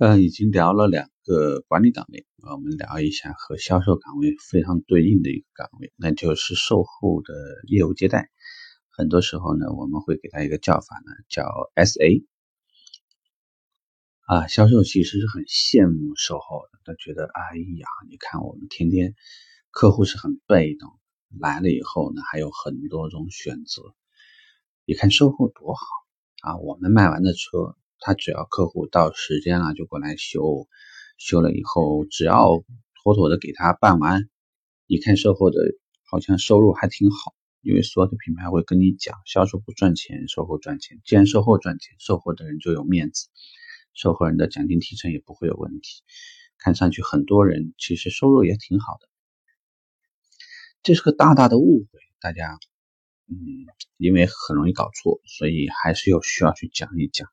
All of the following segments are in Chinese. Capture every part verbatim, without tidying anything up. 呃，已经聊了两个管理岗位，我们聊一下和销售岗位非常对应的一个岗位，那就是售后的业务接待。很多时候呢，我们会给它一个叫法呢，叫 S A。啊，销售其实是很羡慕售后的，他觉得，哎呀，你看我们天天客户是很被动，来了以后呢，还有很多种选择。你看售后多好啊，我们卖完的车，他只要客户到时间了就过来修，修了以后只要妥妥的给他办完，你看售后的好像收入还挺好，因为所有的品牌会跟你讲，销售不赚钱，售后赚钱，既然售后赚钱，售后的人就有面子，售后人的奖金提成也不会有问题，看上去很多人其实收入也挺好的，这是个大大的误会，大家嗯，因为很容易搞错，所以还是有需要去讲一讲。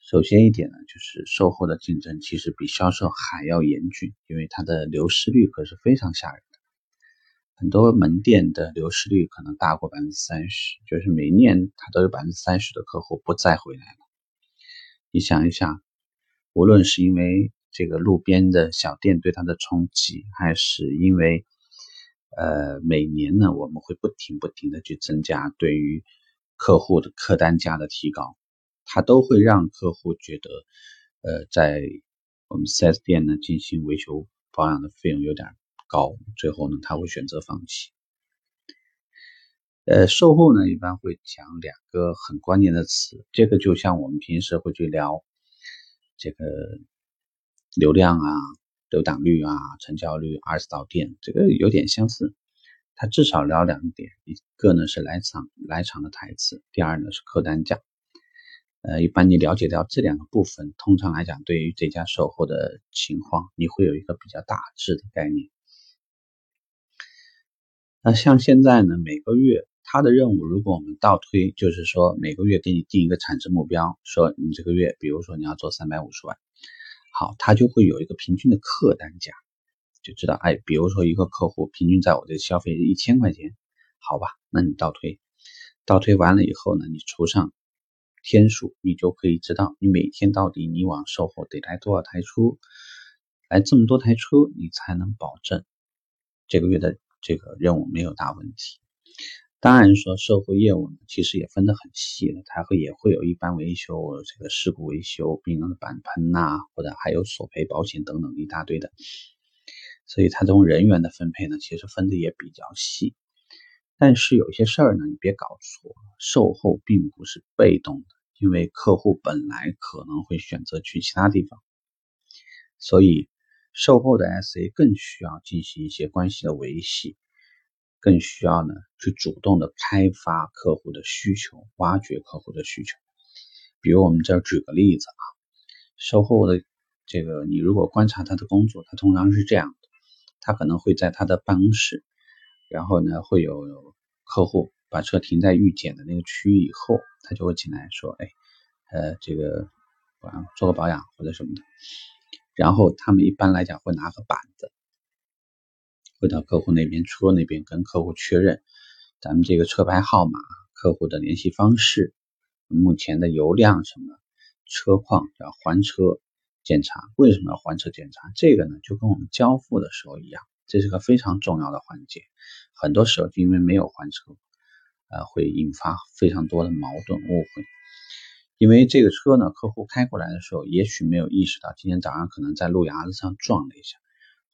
首先一点呢，就是售后的竞争其实比销售还要严峻，因为它的流失率可是非常吓人的。很多门店的流失率可能大过 百分之三十， 就是每年它都有 百分之三十 的客户不再回来了。你想一想，无论是因为这个路边的小店对它的冲击，还是因为呃，每年呢我们会不停不停的去增加对于客户的客单价的提高，它都会让客户觉得，呃，在我们 四 S 店呢进行维修保养的费用有点高，最后呢他会选择放弃。呃，售后呢一般会讲两个很关键的词，这个就像我们平时会去聊这个流量啊、浏览率啊、成交率、二次到店，这个有点相似。它至少聊两点，一个呢是来场来场的台词，第二呢是客单价。呃，一般你了解到这两个部分，通常来讲，对于这家售后的情况，你会有一个比较大致的概念。那像现在呢，每个月他的任务，如果我们倒推，就是说每个月给你定一个产值目标，说你这个月，比如说你要做三百五十万，好，他就会有一个平均的客单价，就知道，哎，比如说一个客户平均在我这消费一千块钱，好吧，那你倒推，倒推完了以后呢，你除上天数，你就可以知道你每天到底你往售后得来多少台车，来这么多台车，你才能保证这个月的这个任务没有大问题。当然说售后业务呢，其实也分得很细的，它会也会有一般维修、这个事故维修、冰冷的钣喷呐，或者还有索赔、保险等等一大堆的，所以它这种人员的分配呢，其实分得也比较细。但是有些事儿呢，你别搞错，售后并不是被动的，因为客户本来可能会选择去其他地方，所以售后的 S A 更需要进行一些关系的维系，更需要呢去主动的开发客户的需求，挖掘客户的需求。比如我们这儿举个例子啊，售后的这个你如果观察他的工作，他通常是这样的，他可能会在他的办公室，然后呢会有客户把车停在预检的那个区域以后，他就会进来说，哎，呃，这个做个保养或者什么的，然后他们一般来讲会拿个板子会到客户那边，车那边跟客户确认咱们这个车牌号码、客户的联系方式、目前的油量什么车况，叫还车检查。为什么要还车检查？这个呢就跟我们交付的时候一样，这是个非常重要的环节，很多时候因为没有还车，呃，会引发非常多的矛盾误会。因为这个车呢，客户开过来的时候，也许没有意识到今天早上可能在路牙子上撞了一下，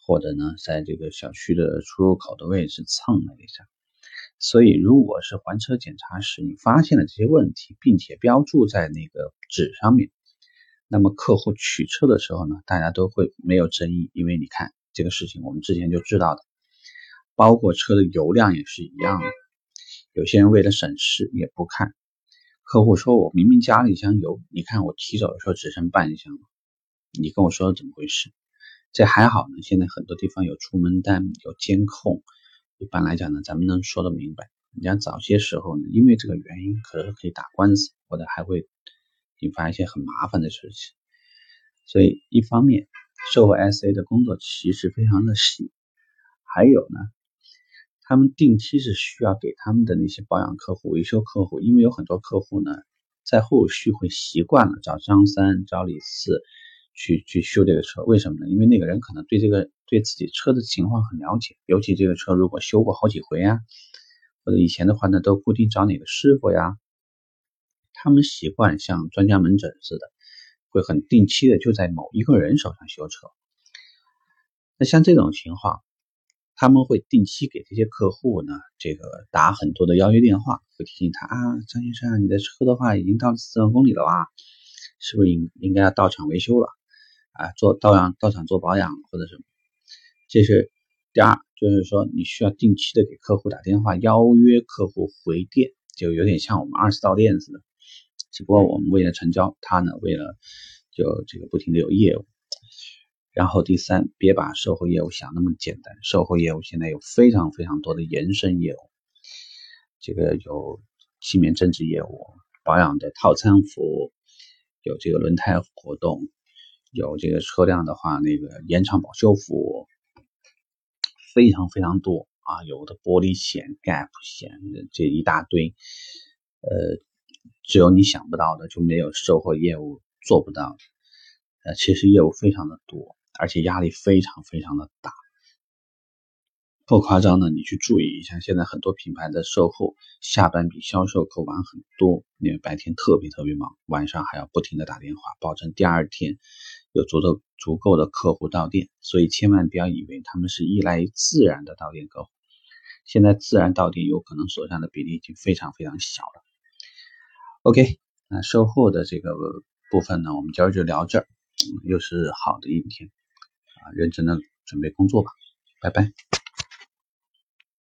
或者呢，在这个小区的出入口的位置蹭了一下。所以，如果是还车检查时你发现了这些问题，并且标注在那个纸上面，那么客户取车的时候呢，大家都会没有争议，因为你看。这个事情我们之前就知道的，包括车的油量也是一样的。有些人为了省事也不看，客户说我明明加了一箱油，你看我提走的时候只剩半箱了，你跟我说怎么回事？这还好呢，现在很多地方有出门单、有监控，一般来讲呢，咱们能说得明白。你像早些时候呢，因为这个原因可是可以打官司，或者还会引发一些很麻烦的事情。所以一方面，售后 S A 的工作其实非常的细，还有呢，他们定期是需要给他们的那些保养客户、维修客户，因为有很多客户呢，在后续会习惯了找张三、找李四去去修这个车。为什么呢？因为那个人可能对这个对自己车的情况很了解，尤其这个车如果修过好几回啊，或者以前的话呢，都固定找哪个师傅呀，他们习惯像专家门诊似的，会很定期的就在某一个人手上修车。那像这种情况，他们会定期给这些客户呢，这个打很多的邀约电话，会提醒他啊，张先生，你的车的话已经到四万公里了啊，是不是应应该要到厂维修了啊？做到养到厂做保养或者什么。这是第二，就是说你需要定期的给客户打电话，邀约客户回电，就有点像我们二次到店似的。只不过我们为了成交，他呢为了就这个不停的有业务。然后第三，别把售后业务想那么简单，售后业务现在有非常非常多的延伸业务，这个有漆面增值业务，保养的套餐服务，有这个轮胎活动，有这个车辆的话那个延长保修服务，非常非常多啊，有的玻璃险、gap 险，这一大堆，呃。只有你想不到的，就没有售后业务做不到的。呃，其实业务非常的多，而且压力非常非常的大。不夸张的，你去注意一下，现在很多品牌的售后下班比销售可晚很多，因为白天特别特别忙，晚上还要不停的打电话，保证第二天有足够足够的客户到店。所以千万不要以为他们是依赖于自然的到店客户，现在自然到店有可能所占的比例已经非常非常小了。OK， 那售后的这个部分呢，我们今儿就聊这儿。又是好的一天啊，认真的准备工作吧，拜拜。